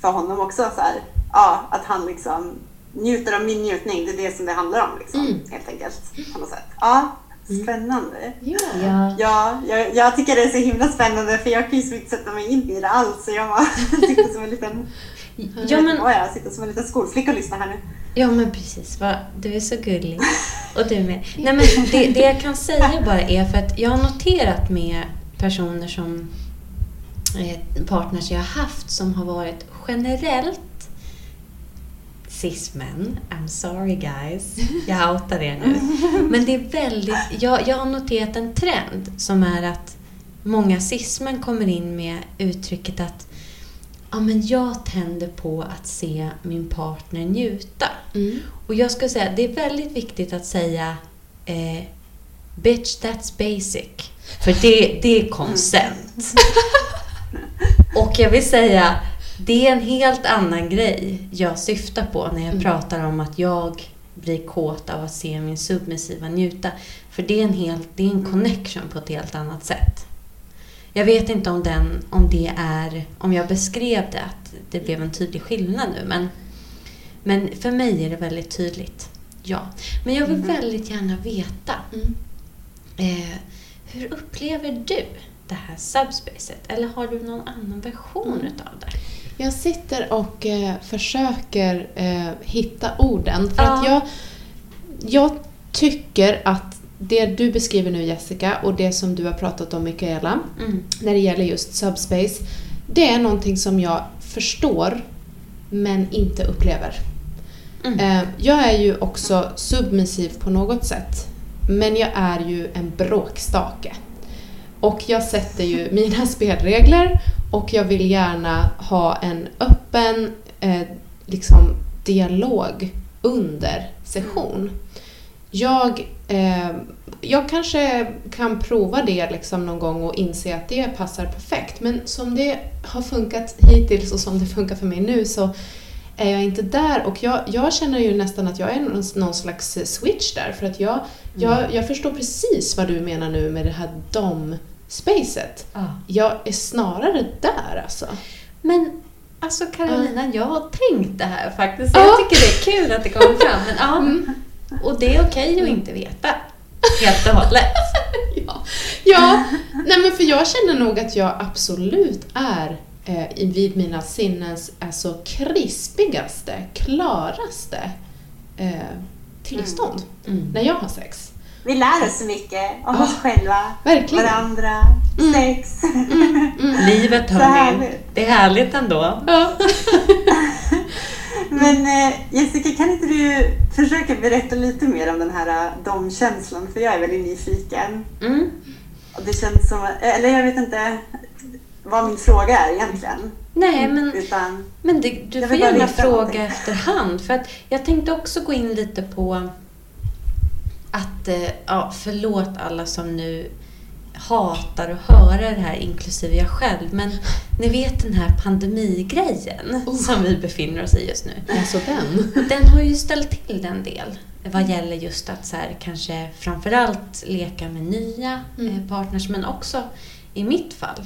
för honom också så här, ja, att han liksom njuter av min njutning. Det är det som det handlar om, liksom, mm. helt enkelt. På något sätt. Ja, spännande. Mm. Ja, ja jag, jag tycker det är så himla spännande, för jag kan ju inte sätta mig in i det alls. Så jag bara sitter som en liten... Ja, men... oh, jag sitter som en liten skolflicka och lyssnar här nu. Ja, men precis. Va? Du är så gullig. Och du med. Nej, men det, det jag kan säga bara är, för att jag har noterat med personer som eh, partners jag har haft som har varit generellt cis-män. I'm sorry guys. Jag outar er nu. Men det är väldigt... Jag, jag har noterat en trend som är att många cis-män kommer in med uttrycket att ja, men jag tänder på att se min partner njuta. Mm. Och jag ska säga, det är väldigt viktigt att säga eh, bitch, that's basic. För det, det är consent. Mm. Och jag vill säga, det är en helt annan grej jag syftar på när jag mm. pratar om att jag blir kåt av att se min submissiva njuta. För det är en, helt, det är en connection på ett helt annat sätt. Jag vet inte om, den, om det är, om jag beskrev det, att det blev en tydlig skillnad nu. Men, men för mig är det väldigt tydligt. Ja. Men jag vill mm. väldigt gärna veta. Mm. Eh, hur upplever du det här subspacet? Eller har du någon annan version mm. av det? Jag sitter och eh, försöker eh, hitta orden. För ja. att jag, jag tycker att det du beskriver nu, Jessica, och det som du har pratat om, Mikaela, mm. när det gäller just subspace, det är någonting som jag förstår men inte upplever. Mm. Jag är ju också submissiv på något sätt, men jag är ju en bråkstake. Och jag sätter ju mina spelregler, och jag vill gärna ha en öppen eh, liksom dialog under session. Jag, eh, jag kanske kan prova det liksom någon gång och inse att det passar perfekt. Men som det har funkat hittills och som det funkar för mig nu, så är jag inte där. Och jag, jag känner ju nästan att jag är någon, någon slags switch där. För att jag, mm. jag, jag förstår precis vad du menar nu med det här dom-spacet. Ah. Jag är snarare där, alltså. Men... Alltså Karolina, uh. jag har tänkt det här faktiskt. Jag ah. tycker det är kul att det kommer fram. Men ja... Um, och det är okej okay att inte veta helt och hållet. ja. ja, nej men för jag känner nog att jag absolut är eh, vid mina sinnens alltså krispigaste, klaraste eh, tillstånd mm. Mm. när jag har sex. Vi lär oss så mycket om oh, oss själva, verkligen. Varandra, mm. sex. Mm. Mm. Mm. Livet, hörni. Det är härligt ändå. Ja. Men Jessica, kan inte du försöka berätta lite mer om den här domkänslan? För jag är väldigt nyfiken. Mm. Och det känns som, eller jag vet inte vad min fråga är egentligen. Nej, men, Utan, men det, du får gärna fråga någonting. Efterhand. För att jag tänkte också gå in lite på att, ja, förlåt alla som nu hatar att höra det här, inklusive jag själv, men ni vet den här pandemigrejen oh. som vi befinner oss i just nu. Alltså den. Den har ju ställt till en del vad gäller just att så här, kanske framförallt leka med nya mm. partners, men också i mitt fall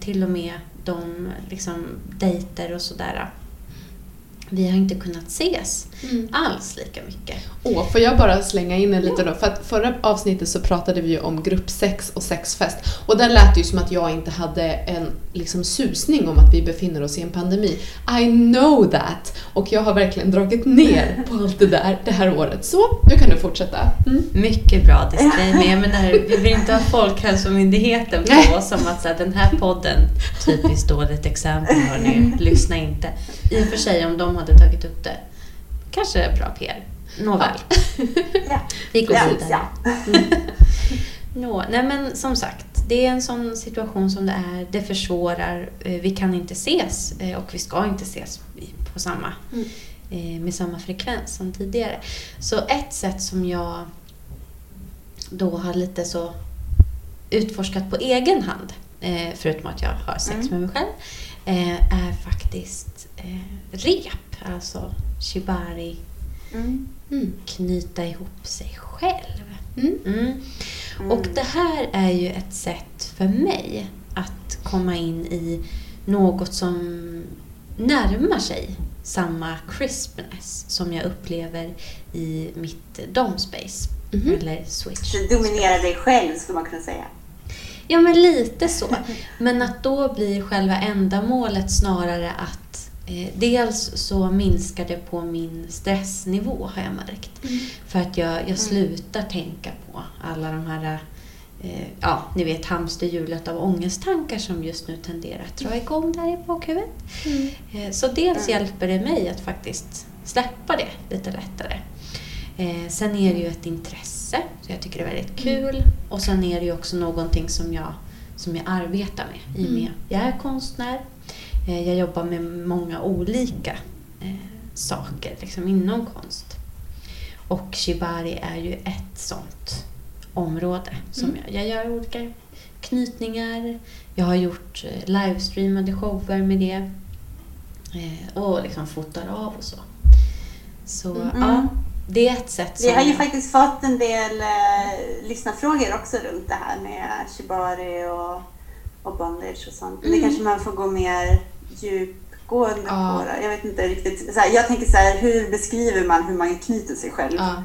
till och med de liksom, dejter och sådär. Vi har inte kunnat ses mm. alls lika mycket. Åh, får jag bara slänga in en lite då? För att förra avsnittet så pratade vi ju om gruppsex och sexfest. Och där lät det ju som att jag inte hade en liksom, susning om att vi befinner oss i en pandemi. I know that! Och jag har verkligen dragit ner på allt det där det här året. Så, nu kan du fortsätta. Mm. Mycket bra, det är med. Men här, vi vill inte ha Folkhälsomyndigheten på oss som att så här, den här podden typiskt dåligt exempel, hörni. Lyssna inte. I och för sig, om de hade tagit upp det. Kanske bra P R. Nåväl. Ja. Vi går vidare. Ja. Mm. No. Nej, men som sagt, det är en sån situation som det är. Det försvårar. Vi kan inte ses och vi ska inte ses på samma mm. med samma frekvens som tidigare. Så ett sätt som jag då har lite så utforskat på egen hand, förutom att jag har sex mm. med mig själv, är faktiskt rep, alltså shibari. Mm. Mm. Knyta ihop sig själv. Mm. Mm. Mm. Och det här är ju ett sätt för mig att komma in i något som närmar sig samma crispness som jag upplever i mitt domspace. Mm. Eller switch. Så dominera dig själv, skulle man kunna säga. Ja, men lite så. Men att då blir själva ändamålet snarare att eh, dels så minskar det på min stressnivå, har jag märkt. Mm. För att jag, jag mm. slutar tänka på alla de här eh, ja, ni vet, hamsterhjulet av ångesttankar som just nu tenderar att dra igång där i bakhuvudet. Mm. Eh, så dels mm. hjälper det mig att faktiskt släppa det lite lättare. Eh, sen är det ju ett intresse, så jag tycker det är väldigt kul. Mm. Och sen är det ju också någonting som jag, som jag arbetar med, i och med jag är konstnär. Eh, jag jobbar med många olika eh, saker liksom inom konst. Och shibari är ju ett sånt område som mm. jag, jag gör olika knytningar. Jag har gjort eh, livestreamade shower med det. Eh, och liksom fotar av och så. Så mm. ja. Det är ett sätt som... Vi har ju faktiskt fått en del eh, lyssnarfrågor också runt det här med shibari och, och bondage och sånt. Mm. Det kanske man får gå mer djupgående ja. på. Jag vet inte riktigt. Så här, jag tänker så här, hur beskriver man hur man knyter sig själv? Ja.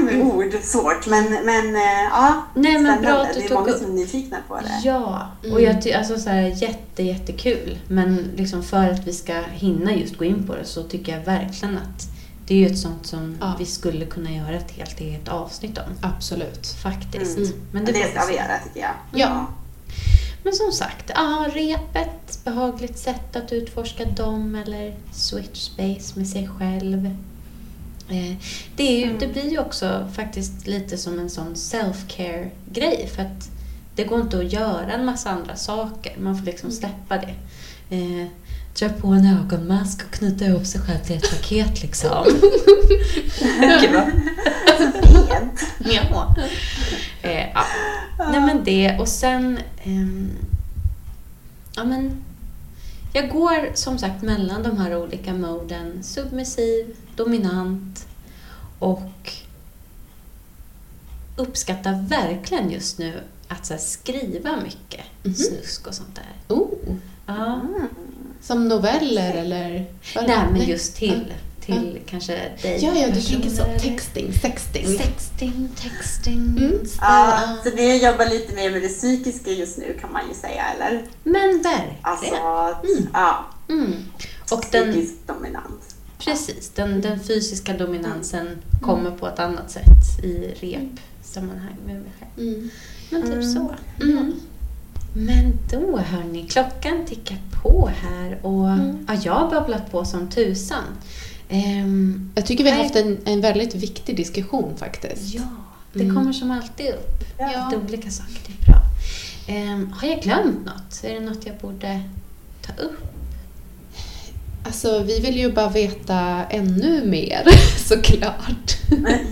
Med mm. ord, svårt. Men, men eh, ja, nej, men bra att du det är många upp. Som är nyfikna på det. Ja, mm. och jag tycker alltså så här, jätte, jättekul. Men liksom för att vi ska hinna just gå in på det, så tycker jag verkligen att det är ju ett sånt som ja. vi skulle kunna göra ett helt eget avsnitt om. Absolut. Faktiskt. Mm. Men det, det ska vi göra, tycker jag. Mm. Ja. Men som sagt, ah, repet, behagligt sätt att utforska dem, eller switch space med sig själv. Eh, det, är ju, mm. det blir ju också faktiskt lite som en sån self-care-grej, för att det går inte att göra en massa andra saker. Man får liksom släppa det. Eh, Dra på en ögonmask och knyta ihop sig själv till ett paket liksom. ja. Eh, ja. Nej, men det. Och sen eh, ja, men jag går som sagt mellan de här olika moden. Submissiv, dominant, och uppskattar verkligen just nu att så här, skriva mycket mm-hmm. snusk och sånt där. Oh. Ja. Mm. Som noveller eller... Nej, men just till, till ja. kanske dig. Ja, ja, du tänker så. Texting, sexting. Sexting, texting. Mm. Ja, så det jobbar lite mer med det psykiska just nu, kan man ju säga, eller? Men verkligen. Alltså, mm. ja. Mm. Och psykisk den, dominans. Precis, den, den fysiska dominansen mm. kommer på ett annat sätt i rep-sammanhang med mig själv. Mm. Men typ mm. så. Mm. Mm. Men då hörni, klockan tickar på här och mm. ja, jag har babblat på som tusan. Um, jag tycker vi har haft en, en väldigt viktig diskussion faktiskt. Ja, det mm. kommer som alltid upp. Ja. Lite olika saker, det är bra. Um, har jag glömt något? Är det något jag borde ta upp? Alltså, vi vill ju bara veta ännu mer, såklart.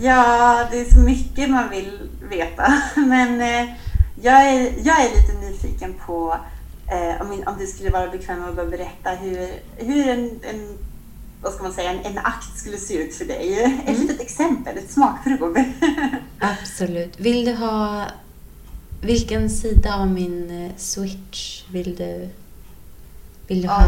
Ja, det är så mycket man vill veta. Men... Eh... Jag är, jag är lite nyfiken på eh, om, om du skulle vara bekväm att bara berätta hur, hur en, en, vad ska man säga, en, en akt skulle se ut för dig. Mm. Ett litet exempel, ett smakprov. Absolut. Vill du ha, vilken sida av min switch vill du, vill du ja, ha?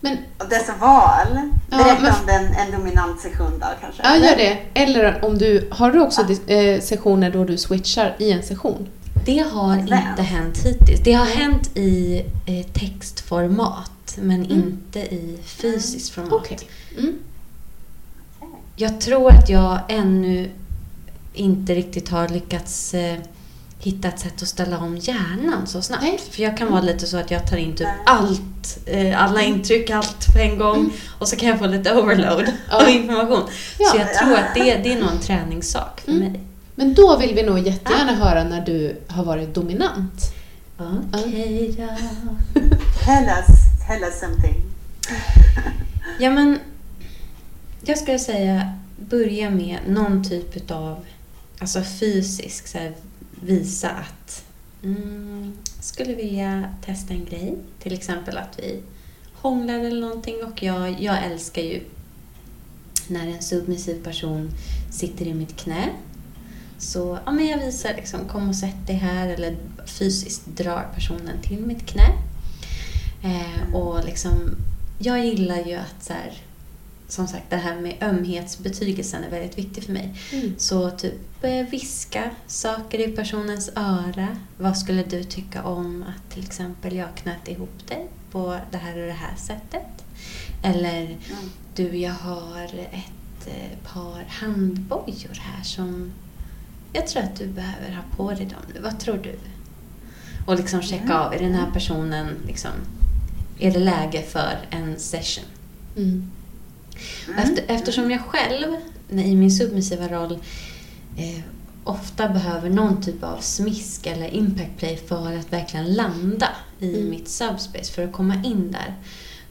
Men, och dessa val, berätta ja, men, om den, en dominant session då kanske. Ja, gör det. Eller om du, har du också ja. eh, sessioner då du switchar i en session? Det har Vem? inte hänt hittills. Det har hänt i eh, textformat, men mm. inte i fysiskt mm. format. Okay. Mm. Okay. Jag tror att jag ännu inte riktigt har lyckats eh, hitta ett sätt att ställa om hjärnan så snabbt. Nej. För jag kan vara lite så att jag tar in typ allt, eh, alla intryck, allt på en gång. Och så kan jag få lite overload av information. Ja. Så jag tror att det, det är nog en träningssak för mm. mig. Men då vill vi nog jättegärna ah. höra när du har varit dominant. Okej då. Tell us, tell us something. Ja, men jag skulle säga börja med någon typ av alltså fysisk så här, visa att mm, skulle vilja testa en grej, till exempel att vi hånglar eller någonting, och jag, jag älskar ju när en submissiv person sitter i mitt knä. Så ja, men jag visar liksom, kom och sätt dig här, eller fysiskt drar personen till mitt knä. Eh, och liksom, jag gillar ju att så här, som sagt, det här med ömhetsbetygelsen är väldigt viktig för mig. Mm. Så typ eh, viska saker i personens öra. Vad skulle du tycka om att till exempel jag knöt ihop dig på det här och det här sättet? Eller mm. du, jag har ett eh, par handbojor här som jag tror att du behöver ha på dig dem nu. Vad tror du? Och liksom checka mm. av, är den här personen liksom, är det läge för en session? Mm. Efter, eftersom jag själv i min submissiva roll eh, ofta behöver någon typ av smisk eller impact play för att verkligen landa i mm. mitt subspace, för att komma in där,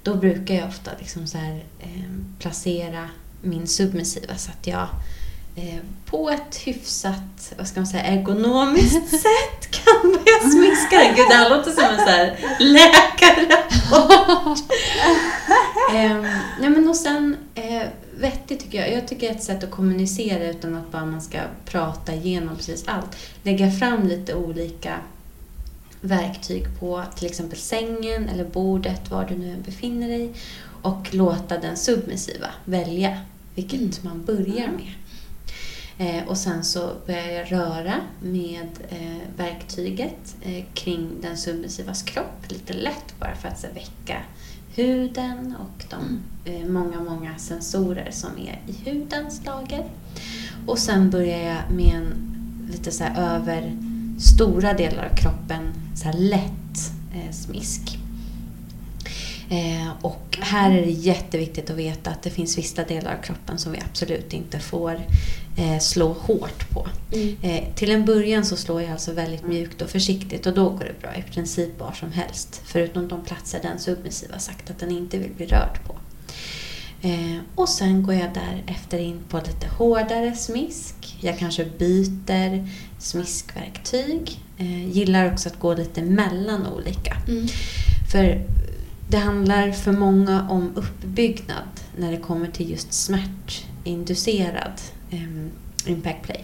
då brukar jag ofta liksom så här, eh, placera min submissiva så att jag eh, på ett hyfsat, vad ska man säga, ergonomiskt sätt kan börja smiska den. Gud, det här låter som en så här läkare. eh, nej men och sen eh, vettigt tycker jag. Jag tycker ett sätt att kommunicera utan att bara man ska prata igenom precis allt. Lägga fram lite olika verktyg på till exempel sängen eller bordet, var du nu befinner dig, och låta den submissiva välja vilket mm. man börjar med. Eh, och sen så börjar jag röra med eh, verktyget eh, kring den submissivas kropp lite lätt, bara för att så, väcka huden och de eh, många, många sensorer som är i hudens lager. Och sen börjar jag med en lite så här, över stora delar av kroppen så här, lätt eh, smisk. Eh, och här är det jätteviktigt att veta att det finns vissa delar av kroppen som vi absolut inte får eh, slå hårt på. Mm. Eh, till en början så slår jag alltså väldigt mjukt och försiktigt, och då går det bra i princip var som helst, förutom de platser den submissiva sagt att den inte vill bli rörd på. Eh, och sen går jag därefter in på lite hårdare smisk. Jag kanske byter smiskverktyg. Eh, gillar också att gå lite mellan olika. Mm. För det handlar för många om uppbyggnad när det kommer till just smärtinducerad eh, impact play.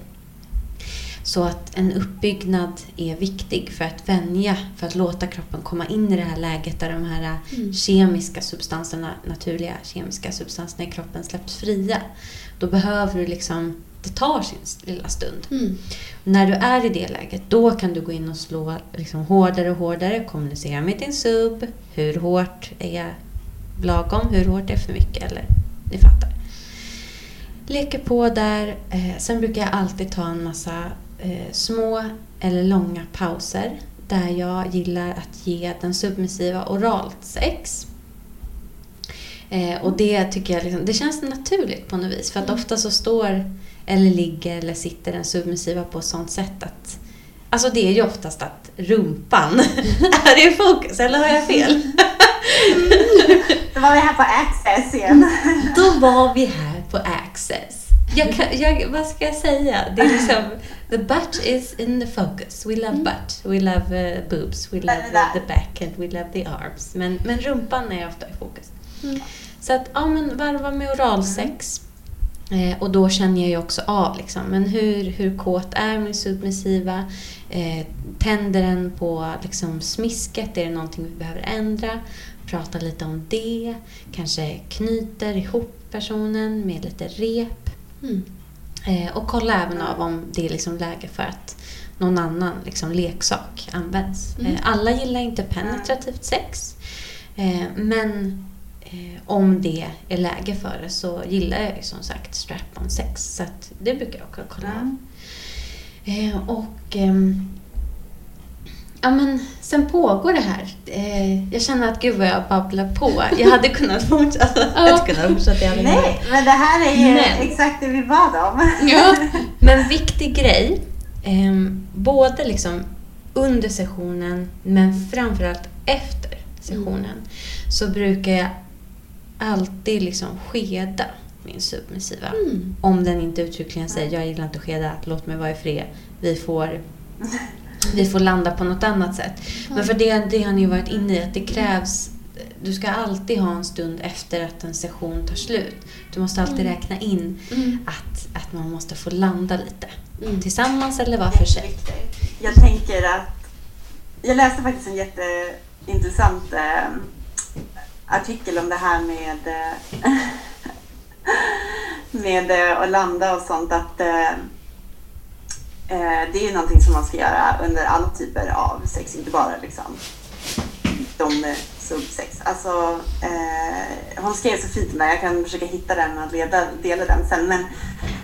Så att en uppbyggnad är viktig för att vänja, för att låta kroppen komma in i det här läget där de här mm. kemiska substanserna, naturliga kemiska substanserna i kroppen släpps fria. Då behöver du liksom, det tar sin lilla stund. Mm. När du är i det läget, då kan du gå in och slå liksom hårdare och hårdare, kommunicera med din sub, hur hårt är lagom, hur hårt är för mycket, eller ni fattar. Leker på där, eh, sen brukar jag alltid ta en massa eh, små eller långa pauser där jag gillar att ge den submissiva oralt sex. Eh, och det tycker jag liksom, det känns naturligt på något vis, för att mm. ofta så står eller ligger eller sitter den submissiva på ett sånt sätt att, alltså det är ju oftast att rumpan är i fokus, eller har jag fel? Mm. Då var vi här på Access igen. Då var vi här på Access. Jag kan, jag, vad ska jag säga? Det är liksom, the butt is in the focus. We love butt, we love uh, boobs, we love uh, the back and we love the arms. Men, men rumpan är ofta i fokus. Mm. Så att, ja men varva med oralsex. Eh, och då känner jag ju också av liksom, men hur, hur kåt är min submissiva? Eh, tänder den på liksom, smisket? Är det någonting vi behöver ändra? Prata lite om det. Kanske knyter ihop personen med lite rep. Mm. Eh, och kolla även av om det är liksom läge för att någon annan liksom, leksak används. Mm. Eh, alla gillar inte penetrativt sex. Eh, men om det är läge för det så gillar jag ju som sagt strap-on sex. Så att det brukar jag också kolla av. Mm. Och ja, men sen pågår det här. Jag känner att gud vad jag babblar på. Jag hade kunnat fortsätta. Jag hade kunnat fortsätta. Jag hade Nej, kunnat. Men det här är ju men. exakt det vi bad om. Ja, men viktig grej. Både liksom under sessionen men framförallt efter sessionen. Mm. Så brukar jag alltid liksom skeda min submissiva. Mm. Om den inte uttryckligen säger jag gillar inte att skeda, låt mig vara i fred. Vi får, vi får landa på något annat sätt. Mm. Men för det, det har ni varit inne i, att det krävs, du ska alltid ha en stund efter att en session tar slut. Du måste alltid mm. räkna in mm. att, att man måste få landa lite. Mm. Tillsammans eller var för sig. Jag tänker att, jag läste faktiskt en jätteintressant eh, artikel om det här med med att landa och sånt, att eh, det är någonting som man ska göra under alla typer av sex, inte bara liksom de subsex. Alltså, eh, hon skrev så fint med, jag kan försöka hitta den och leda, dela den sen, men,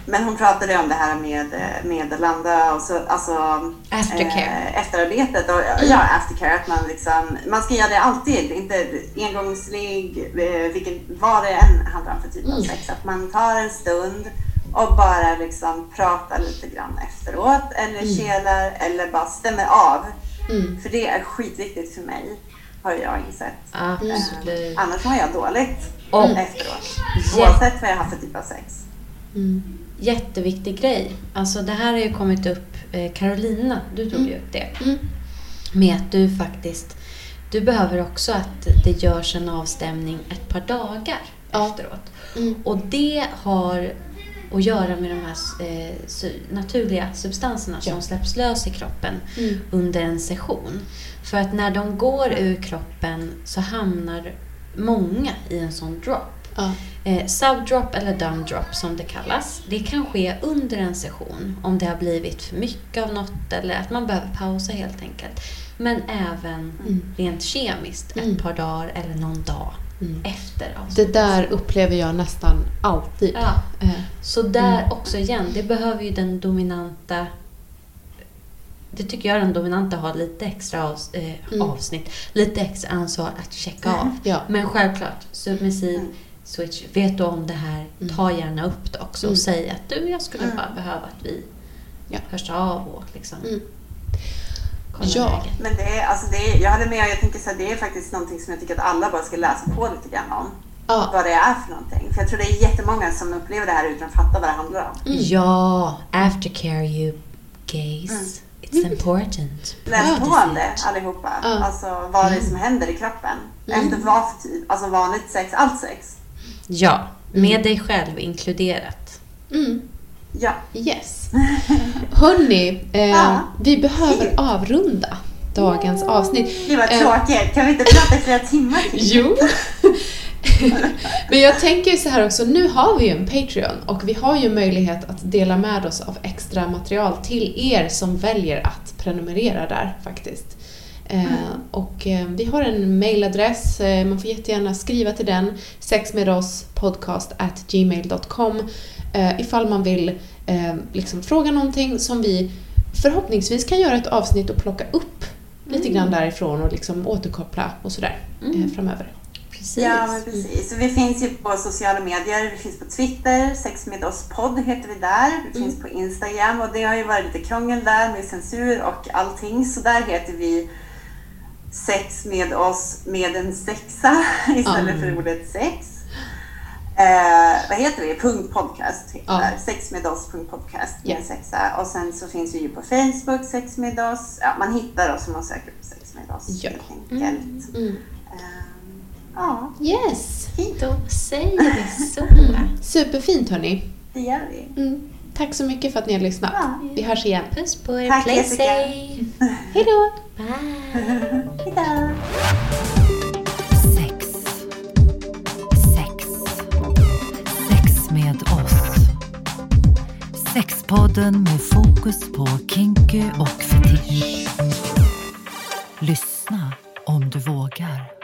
men hon pratade om det här med, med att landa och så, alltså aftercare. Eh, efterarbetet och ja, aftercare, att man liksom, man ska göra det alltid, inte engångslig, vilken, vad det än handlar om för typ av sex, att man tar en stund och bara liksom pratar lite grann efteråt, eller mm. kelar, eller bara stämmer av. Mm. För det är skitviktigt för mig, har jag insett. Absolut. Eh, annars har jag dåligt mm. efteråt. Oavsett vad jag har för typ av sex. Mm. Jätteviktig grej. Alltså det här har ju kommit upp, eh, Karolina, du tog mm. ju upp det. Mm. Med att du faktiskt, du behöver också att det görs en avstämning ett par dagar ja. efteråt. Mm. Och det har och göra med de här eh, naturliga substanserna ja. som släpps lös i kroppen mm. under en session. För att när de går ur kroppen så hamnar många i en sån drop. Ja. Eh, subdrop eller dumdrop som det kallas. Det kan ske under en session om det har blivit för mycket av något eller att man behöver pausa helt enkelt. Men även mm. rent kemiskt mm. ett par dagar eller någon dag. Mm. Efter, alltså. Det där upplever jag nästan alltid. Ja. Så där mm. också igen, det behöver ju den dominanta, det tycker jag den dominanta har lite extra av, eh, mm. avsnitt, lite extra ansvar att checka mm. av. Ja. Men självklart, submissiv mm. switch, vet du om det här, mm. ta gärna upp det också och mm. säg att du, jag skulle mm. bara behöva att vi ja. hörs av och liksom. Mm. Ja. Men det är, alltså det är, jag håller med och jag tänker så här, det är faktiskt någonting som jag tycker att alla bara ska läsa på lite grann om. Ja. Vad det är för någonting. För jag tror det är jättemånga som upplever det här utan att fatta vad det handlar om. Mm. Ja, aftercare you gays. Mm. It's mm. important. Läs på om det allihopa. Uh. Alltså vad det är som händer i kroppen. Mm. Efter vad för typ, alltså vanligt sex, allt sex. Ja, med mm. dig själv inkluderat. Mm. Ja. Yes. Hörrni, eh, ah. vi behöver avrunda dagens mm. avsnitt. Det var tråkigt. Kan vi inte prata flera timmar till? Jo. Men jag tänker ju så här också. Nu har vi ju en Patreon. Och vi har ju möjlighet att dela med oss av extra material till er som väljer att prenumerera där faktiskt. Mm. Eh, och eh, vi har en mailadress. Eh, man får jättegärna skriva till den. sexmedospodcast at gmail dot com eh, ifall man vill eh, liksom fråga någonting som vi förhoppningsvis kan göra ett avsnitt och plocka upp mm. lite grann därifrån och liksom återkoppla och sådär mm. eh, framöver. Precis. Ja, men precis. Vi finns ju på sociala medier. Vi finns på Twitter, sexmedospodd heter vi där. Vi mm. finns på Instagram och det har ju varit lite krångel där med censur och allting. Så där heter vi sex med oss med en sexa istället mm. för ordet sex. Eh, vad heter vi? Punkt podcast heter ja. Sex med oss punkt podcast yeah. med sexa. Och sen så finns vi ju på Facebook sex med oss. Ja, man hittar oss om man söker på sex med oss ja. helt enkelt. Mm. Mm. Eh, ah. Yes. Fint. Då säger vi så. Mm. Superfint hörni. Det gör vi. Mm. Tack så mycket för att ni har lyssnat. Ja. Vi hörs igen. Puss på er. Tack, play safe. Hej då. Bye. Hej då. Sexpodden med fokus på kinky och fetisch. Lyssna om du vågar.